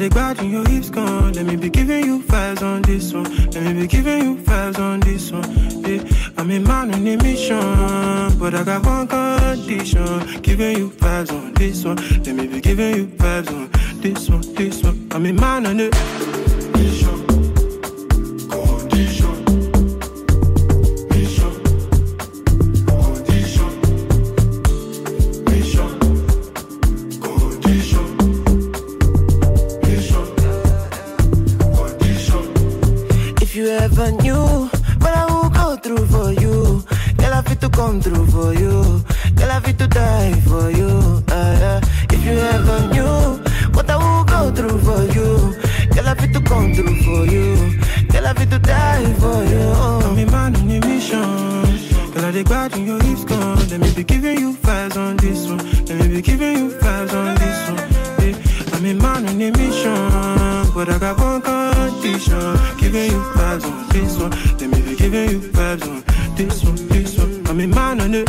the guard in your hips gone. Let me be giving you vibes on this one. Let me be giving you vibes on this one. Yeah, I'm a man on a mission, but I got one condition. Giving you vibes on this one. Let me be giving you vibes on this one, this one. I'm a man on a mission. Come through for you, girl, I fit to die for you. If you ever knew what I will go through for you, girl, I fit to come through for you, girl, I fit to die for you. I'm a man on a mission, girl, I dey glad in your hips gone. Let me be giving you vibes on this one, let me be giving you vibes on this one. Yeah. I'm a man on a mission, but I got one condition. Giving you vibes on this one, let me be giving you vibes on this one, this one. I'm a man on it.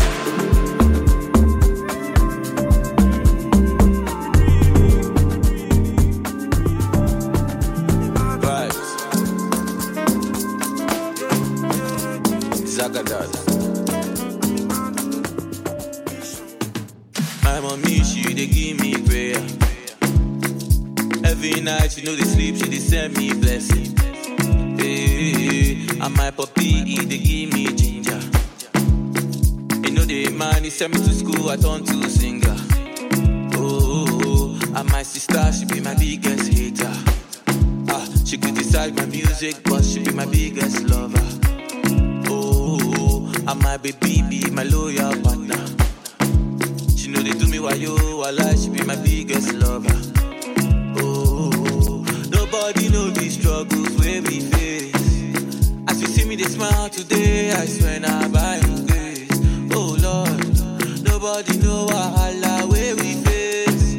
Send me to school, I turn to singer. Oh, and my sister, she be my biggest hater. Ah, she criticize my music, but she be my biggest lover. Oh, and my baby be my loyal partner. She know they do me why yo, I lie, she be my biggest lover. Oh, nobody know the struggles where we face. As you see me, they smile today, I swear now by you. Nobody know wahala where we face.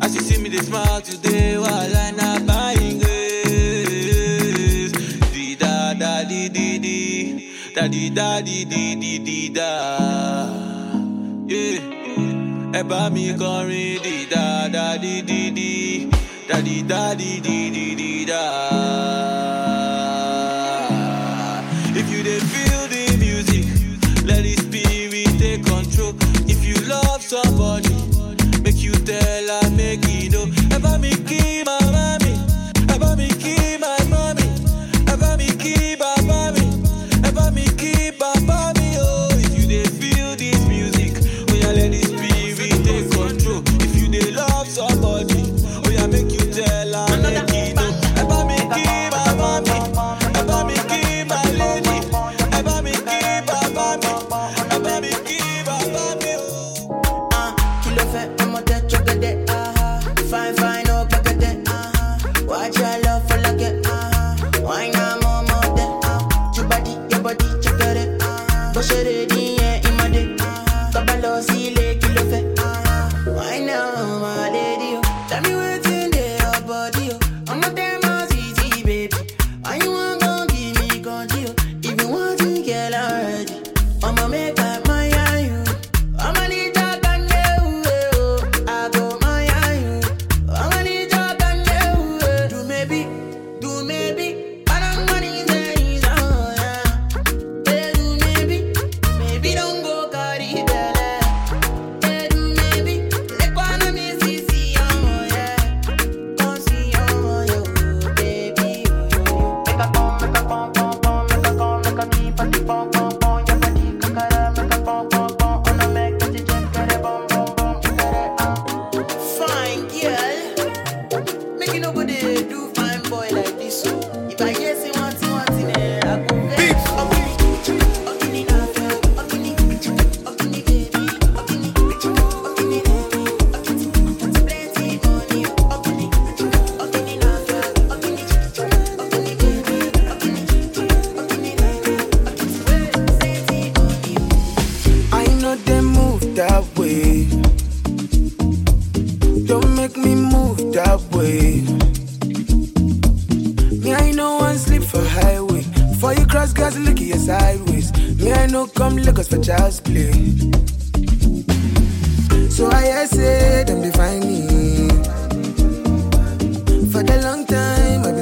As you see me, they smile today. Wahala na buying grace. Di da da di di di da di da di di di di da. Yeah, eba mi kọrin di da da di di di da di da di di di di da. If you dey feel the music, let it spirit take control. Love somebody, make you tell her, make you know. Ever me keep my mommy, ever me keep my mommy, ever me keep my mommy, ever me keep my mommy. Oh, if you dey feel this music, oh yeah, let this spirit take control. If you dey love somebody, oh yeah, make you tell her, make you know. Ever me keep my mommy, ever me keep my lady, ever me keep my mommy, ever me keep my mommy.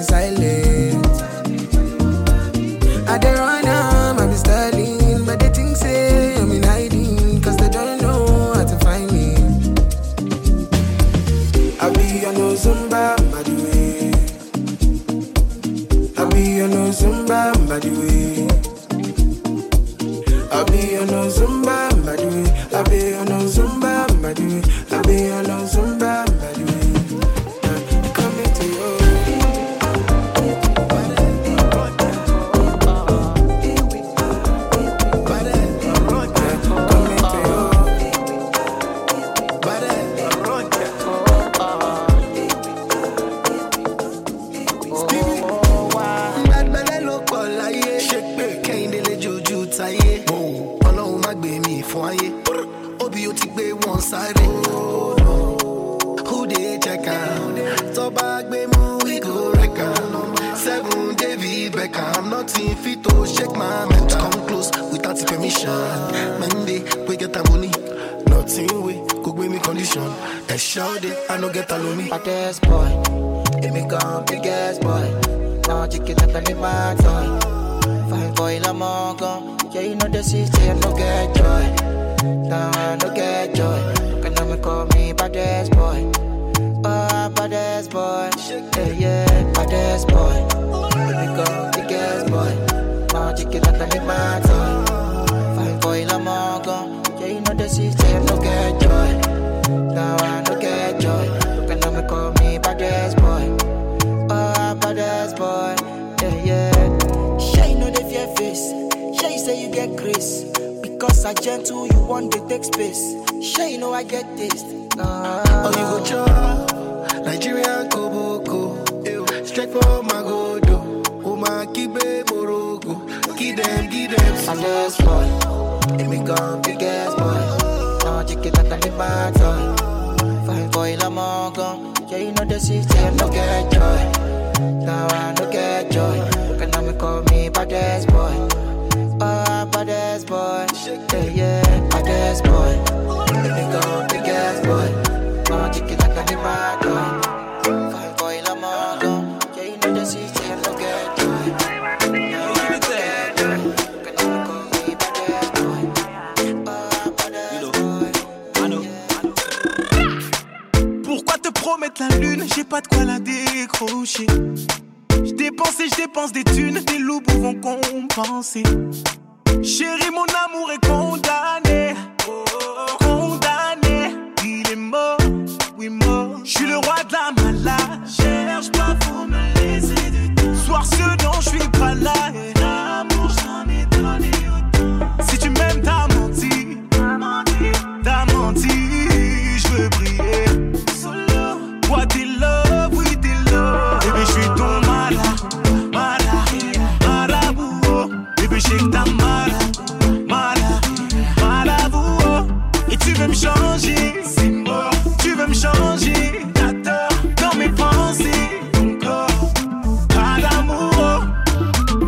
be silent. I don't run am, I be styling, but they think say I'm in hiding, cause they don't know how to find me. I be your no Zumba, by the way. I be your no Zumba, by the way. I be your no Zumba, by the way. I be your no Zumba, by the way. I be your no Zumba, by the way. I no get alone me. Hottest boy, it me gone biggest boy. Now chicken up and in my toy. Fine boy, I'm all gone. Yeah, you know the city, I no get joy. Now I no get joy. Can I call me baddest boy? Oh, baddest boy. Yeah, yeah, baddest boy. It me gone biggest boy. Now chicken up and in my toy. Fine boy, I'm all gone. Yeah, you know the city, I no get joy. Now I don't get joy. Can I call me baddest boy? Oh, baddest boy. Yeah, yeah. Sure you know they fear face. Sure you say you get grace. Because I gentle, you want to take space. Sure you know I get this. No. Oh, you go chop Nigerian Koboko. Straight for my godo. Oh, my kibe boroko. Give them. Baddest boy. Let me go, biggest boy. Chicken that I live my toy. Fine boy, I'm all gone. Yeah, you know the system, no get joy. Now I no get joy. Can I call me baddest boy? Oh, baddest boy. Yeah, yeah, baddest boy. Let me go, biggest boy. No chicken that I live my toy. Fine boy, I'm all gone. Yeah, you know the system, no get joy. Promettre la lune, j'ai pas de quoi la décrocher. Je dépense des thunes, des loups vont compenser. Chérie, mon amour est condamné. Condamné, il est mort, oui mort. Je suis le roi de la malade. Cherche-toi, faut me laisser du temps. Soir, ce dont je suis pas là. L'amour, j'en ai donné autant. Si tu m'aimes, t'as menti. Je veux briller. J'ai que t'as mal à vous, oh. Et tu veux me changer, c'est mort. Tu veux me changer, t'as tort. Dans mes pensées, ton corps, pas d'amour, oh.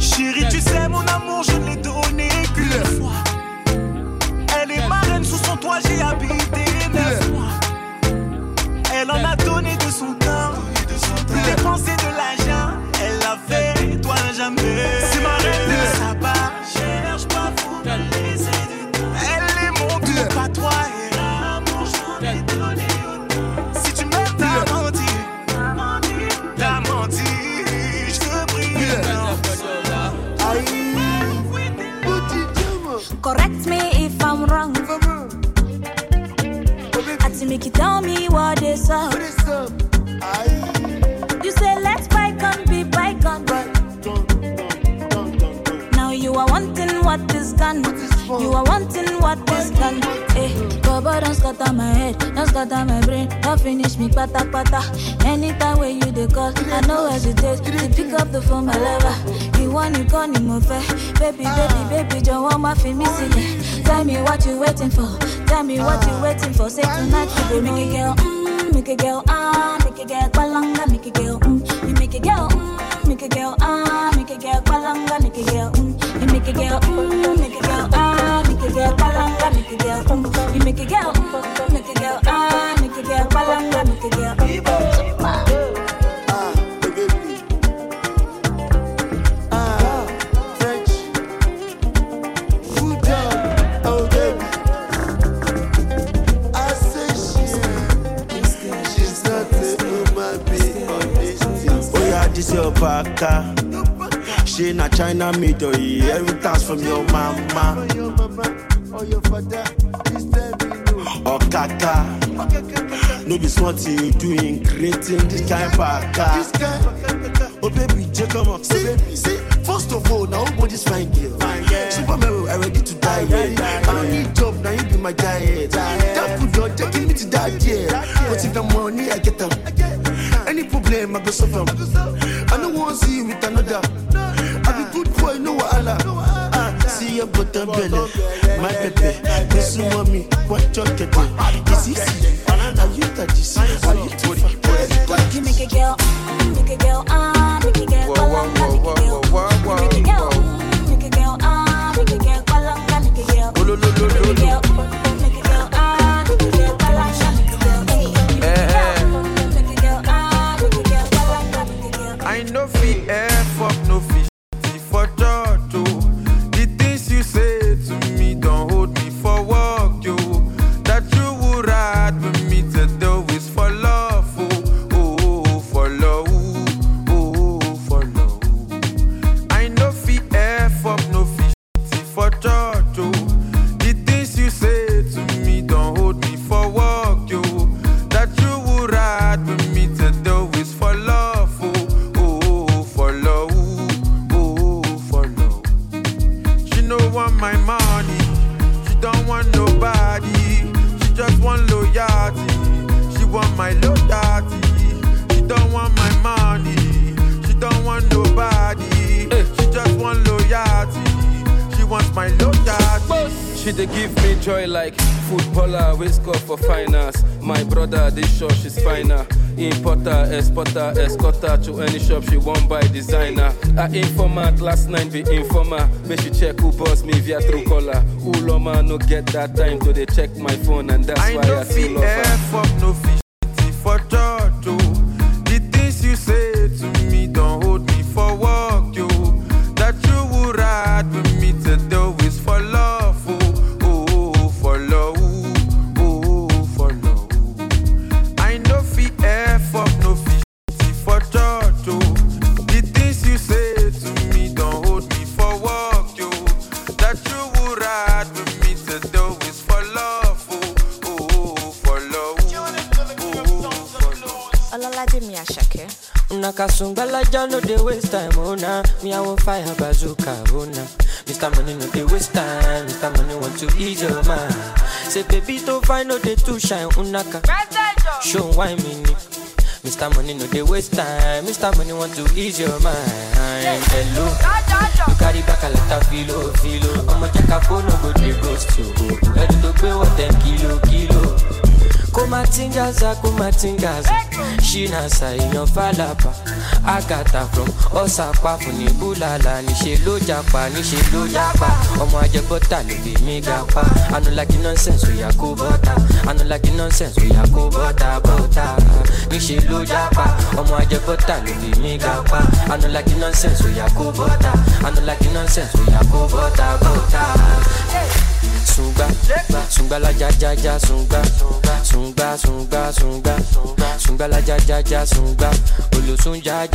Chérie, tu sais mon amour, je ne l'ai donné qu'une fois. Elle est ma reine, sous son toit j'ai habité 9 mois. Elle en a donné de son temps, les pensées de l'agent. Elle l'a fait, toi jamais. C'est ma reine de sabbat. Cherche pas, faut me laisser du temps. Elle est mon Dieu, pas toi. Et l'amour, j'en ai donné autant. Si tu m'aimes, t'as menti. Je te brille dans aïe. Correct me if I'm wrong. I to make you tell me what is up. You say let's bygone be bygone. Now you are wanting what is gone. You are wanting what is gone. Hey, Baba don't scatter my head, don't scatter my brain. Don't finish me pata pata. Anytime where you dey call, I know hesitate to pick up the phone, my lover. You want you call me more fair. Baby, don't want my feminine. Tell me what you waiting for. Tell me what you waiting for. Say tonight you will make it girl. Make a girl, Yobaka. She na China middle, inheritance from your mama. Or your father, this Okaka. No be what you doing, creating this kind baka. Oh baby, Jacob, oh baby, see. First of all, now everybody's fine girl. Superman, I ready to die. I don't need job, now you be my diet. That food, you're taking me to that year. But if the money, I get them. Any problem, I go suffer. I don't want to see you with another. I be good boy, no Allah. See your bottom belly, my baby. This is mommy, what you're getting. Is this? Are you that this? Are you that? You make a girl, make a girl, make a girl, make a girl. I no fit air fuck no fish for thought too. The things you say to me don't hold me for work, yo. That you would ride with me to do is for love, oh, oh, for love, oh, for love. I no fit air fuck no fish for thought too. She dey give me joy like footballer, we score for finance. My brother, they sure she's finer. Importer, exporter, escorter to any shop she won't buy designer. I informant last night, be informer. Make she check who boss me via through collar. Who loma no get that time to they check my phone and that's I why no I still love her. Fuck no fish for thought too. The things you say to me don't hold me for work, you. That you would ride with me to do is for love. Kasungala John no dey waste time, oh nah. Me I won't fire bazooka, oh nah. Mr. Money no dey waste time. Mr. Money want to ease your mind. Say baby don't find no dey too shine, unaka. Show why me need. Mr. Money no dey waste time. Mr. Money want to ease your mind. Hello, you carry back a lot of filo. I'ma check a phone no go dey ghost you. Ready to pay what 10 kilo. Kumatingaza, she nasa in your falapa. I got her from Osaka, Funibulala, Ni she lo japa. Oh my jabota, be megapa. I don't like the nonsense, we are kubota. Ni she lo japa. Oh my jabota, be megapa. I don't like the nonsense, we are kubota. Sunga la ja sunga la ja sunga olo sunga sunga la ja sunga olo sunga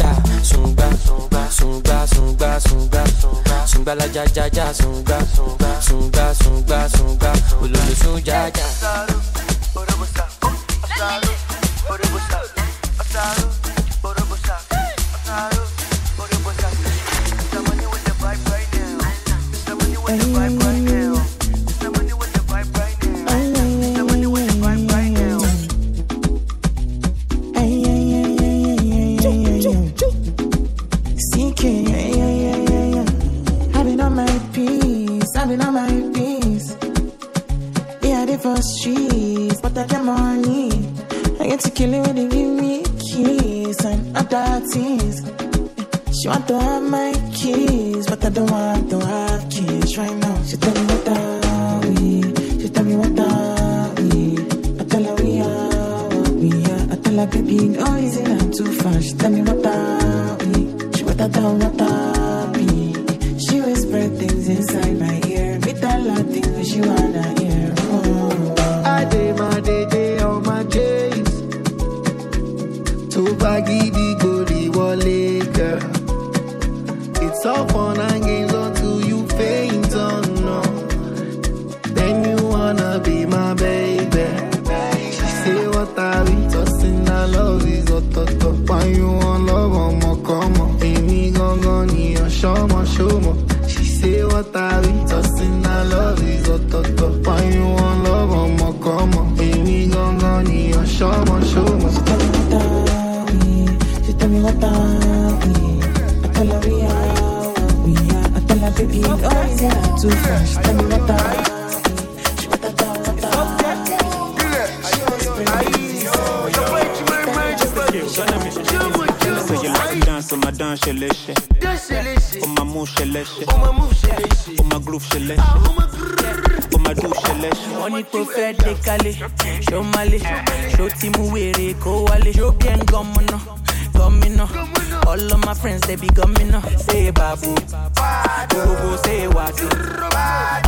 ja. She want to have my kiss, but I don't want to have kiss right now. She tell me what are we, I tell her we are. I tell her baby, no easy, I'm too far. She tell me what are we, what are we. She whisper things inside my ear, me tell her things she wanna hear. Oh. I day my day, all my days. Too baggy, the goody wallet, girl. الشمع شمس تطاوي تتمي وطاوي أطلع ويا أطلع في بيت أوزع تفرش تتمي وطاوي my dance shelesh, oh my groove shelesh, oh my do shelesh. Oni prophetically, show mali, show timu were ko wale, show bien gomino, gomino. All of my friends they be gomino. Say babu, bobo say watu,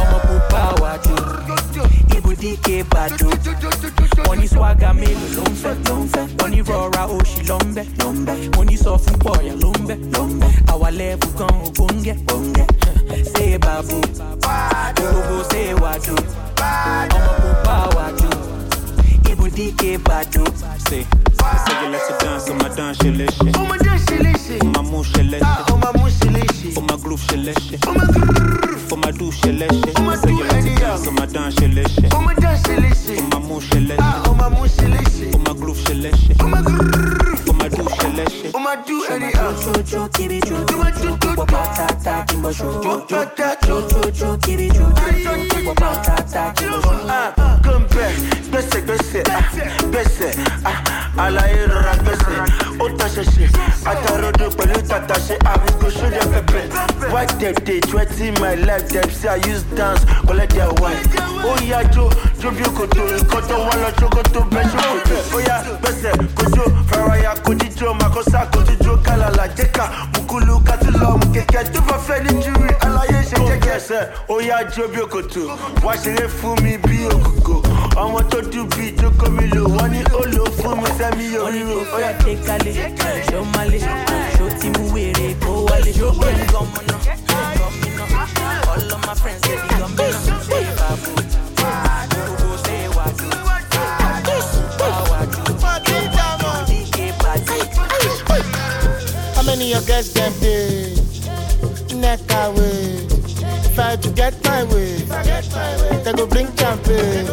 omo pupa watu, ibu dike badu. Oni swaga me lombe lombe, oni rora oshi lombe lombe, oni soft boya lombe lombe. Our level kan ogonge bonge. Say babu, bobo say wadu, omo pupa wadu, ibu dike badu. Say you let's dance, I'ma dance shelesh, I'ma dance shelesh, I'ma move shelesh, I'ma groove shelesh, I'ma do shelesh. Say you let's dance, I'ma dance shelesh, I'ma dance shelesh, I'ma move shelesh, I'ma groove shelesh, I'ma do shelesh. I'ma do any show, give it you, do what you do, ta kimbo show, show, give it you, ta kimbo show. Come back, bless it. Alaïr racasse, otaché, ataro de peloute attaché avec le chou de pépé. What they did, twenty my life, they say I use dance, collect their wife. Oh yeah, Joe, you could do it, got the wall, you got to bench. Oh yeah, Besset, Kojo, Faraya, Kodito, Makosa, Kodito, Kalala, Jeka, Mukulu, Katulom, Keke, tu vas faire l'injury, Alaïr, Jeka, oh yeah, Joe, you could do. Watch it for me, be Okoko. I want to do beat, you come in, one in all for me. Only you for a kekale, show mali, show timu were ko wale, show ben gomino, all of my friends they be gomino, say babu, bobo say wadu, wadu. How many of guys them day? Neck away, fight to get my way. They go bring champagne,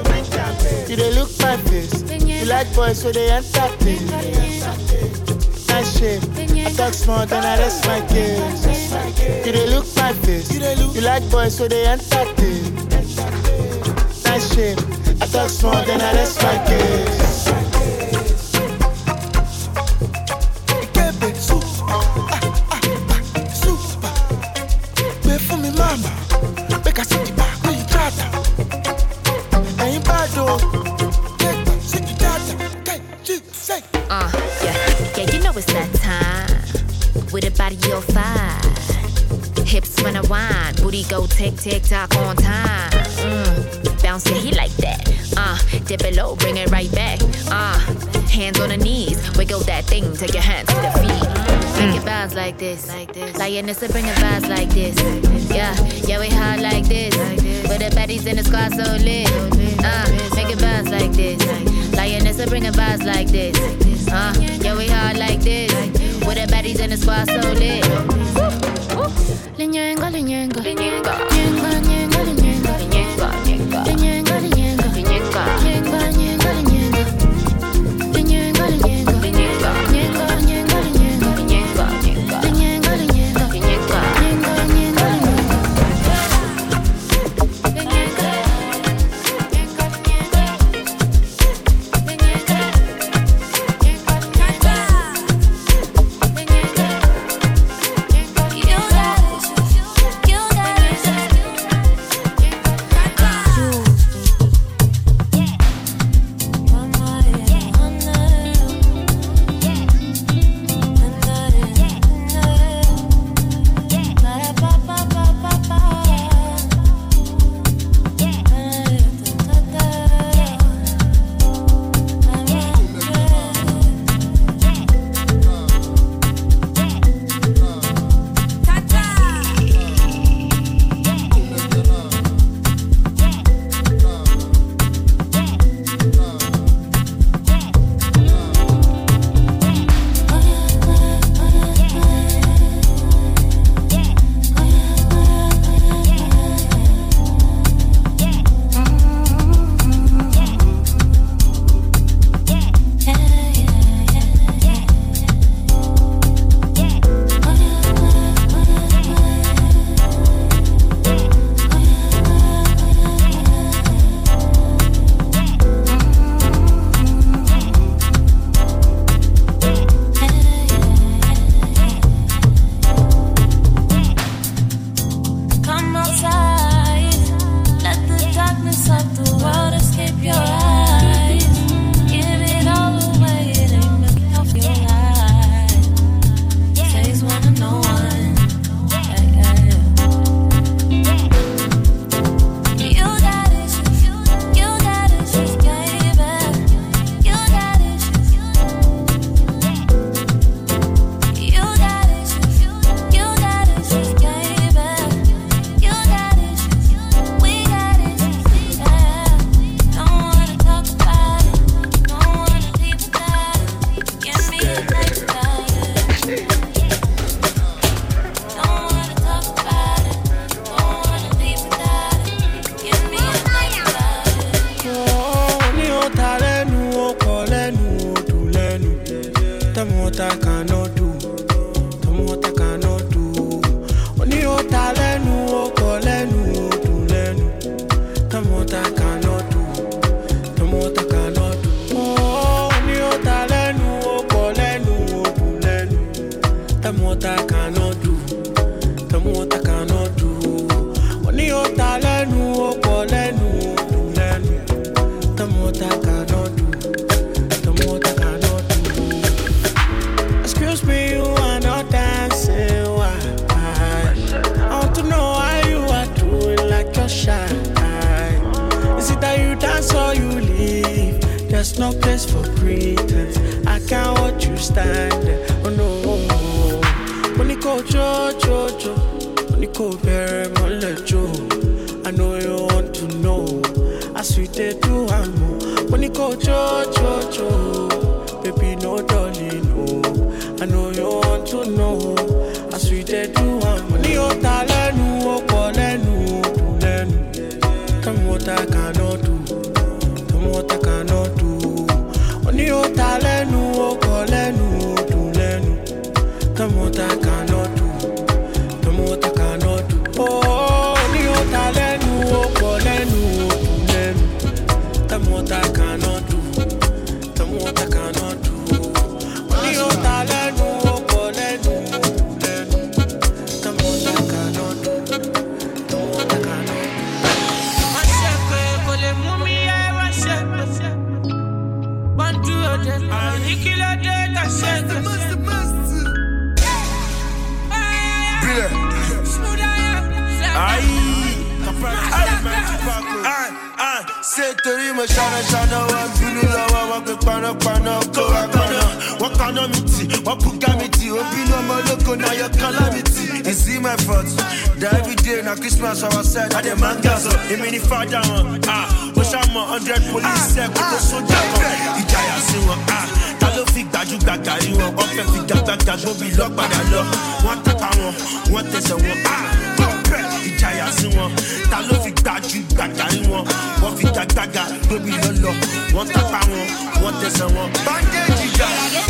you they look my face. Black boys, so they enter things. Nice shape. I talk smart and I rest my case. You they look my face. You like boys, so they enter things. Nice shape. I talk smart and I rest my case. It can't be super. Super. Wait for me, mama. Make I sit back when you try that. I ain't bad though. Yeah, you know it's that time. With a body you're fine. Hips when I whine, booty go tick tick tock on time. Bounce it, he like that. Dip it low, bring it right back. Hands on the knees, wiggle that thing, take your hands to the feet. Bring it vibes like this, Lionessa, bring it vibes like this. Yeah, we hot like this. With the baddies in the squad so lit. Make it vibes like this. Lionessa, bring it vibes like this. Yeah, we hard like this. With the baddies in the squad so lit. Linyanga, linyanga, linyanga, linyanga, linyanga, linyanga, linyanga, linyanga, linyanga, linyanga, linyanga, linyanga. There's no place for pretense. I can't watch you stand. Oh no. When you go Jojo, when you go bare Joe, I know you want to know. I sweet they do I'm. When you go Jojo, baby no darling oh. I know you want to know. I sweet they do I'm. When you talenu o kolenu tulenu. Come what I cannot do. Come what I cannot do. Oni o talenu o kolenu tulenu. Come what I cannot do. Come what I cannot do. Oh, oni o talenu o kolenu tulenu. Come what I cannot do. Come what I cannot do. Oni o talenu o kolenu tulenu. Come what I cannot do. Come what I cannot do. Ashepe kolemu mi era ashepe. One, two, I'm Nicola Dead, I said the master. I said to him, I shall not do the Panapana. What kind of meaty? What pugamity? Open no more look on your calamity. You see my thoughts. Every day now Christmas, I was said, I did mangas. You mean if I don't, I'm 100 police, I'm a soldier. You can't see what I don't think that you got you up and that will be locked by the law. What the power, what is a war? You can't see what I don't think that you got you up. What we got that will be the law. What the power, what is a war? Bandage, you got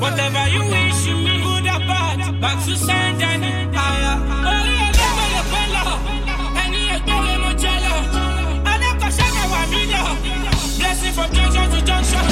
whatever you wish you be good about. Back to sand and higher. Blessing from junction to junction.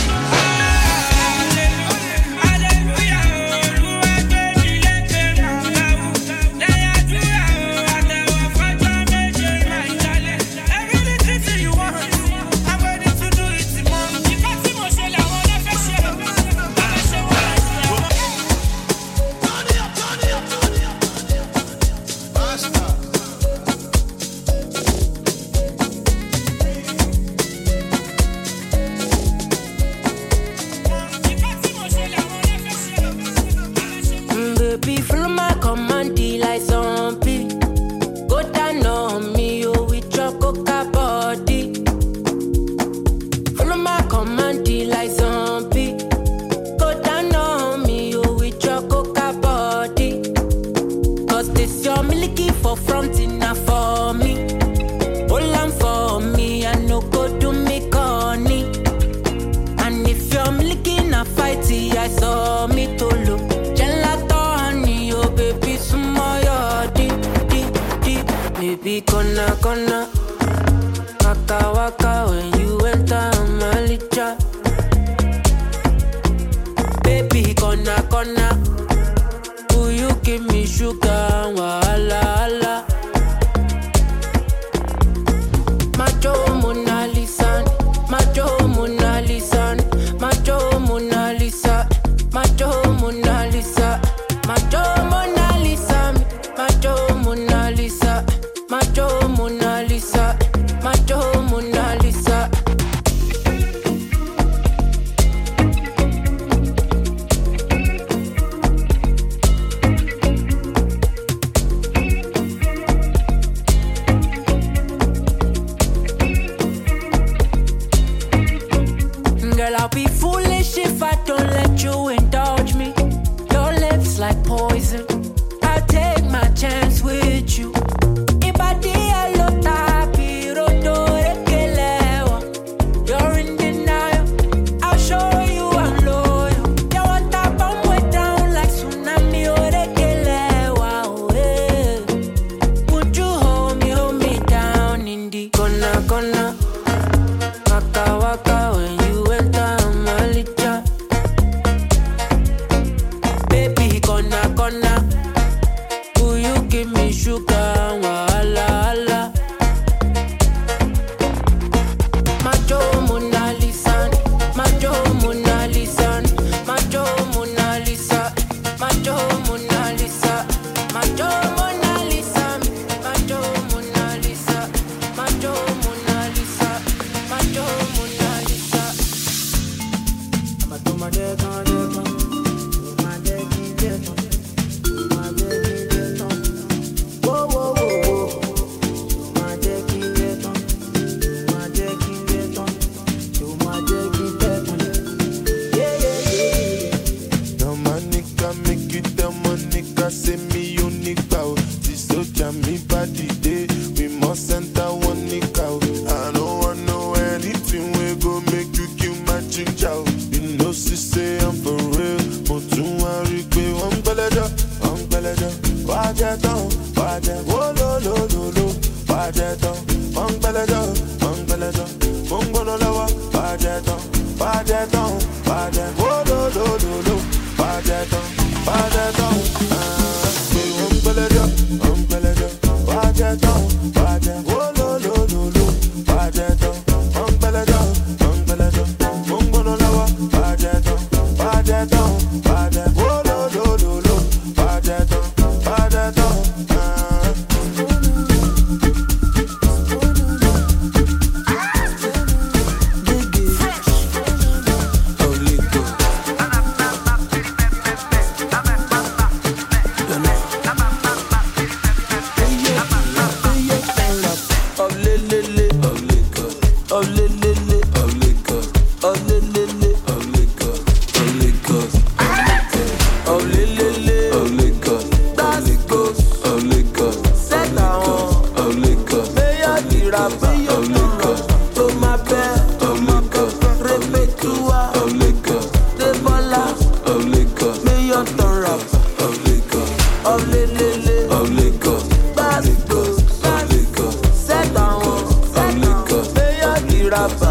Chirapa,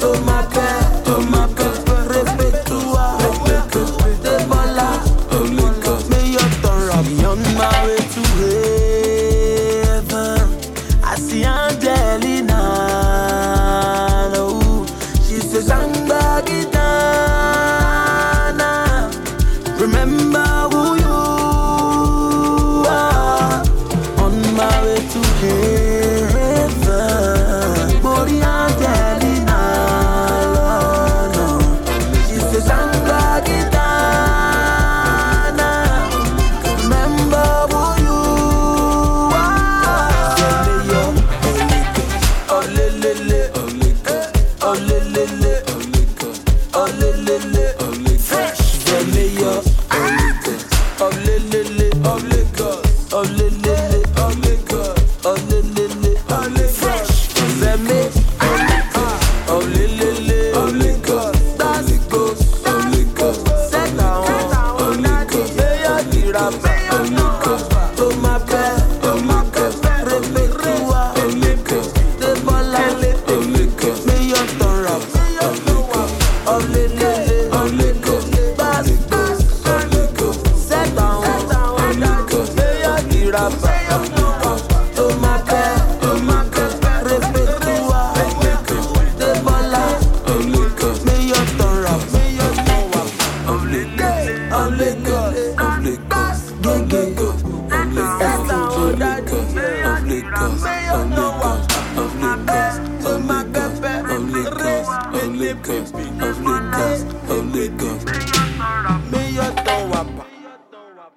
toma café, respetua, de bola, me your turn, I'm on my way to heaven. I see Angelina, oh, she says I'm back in Ghana. Remember who you are, on my way to heaven. Of Lagos,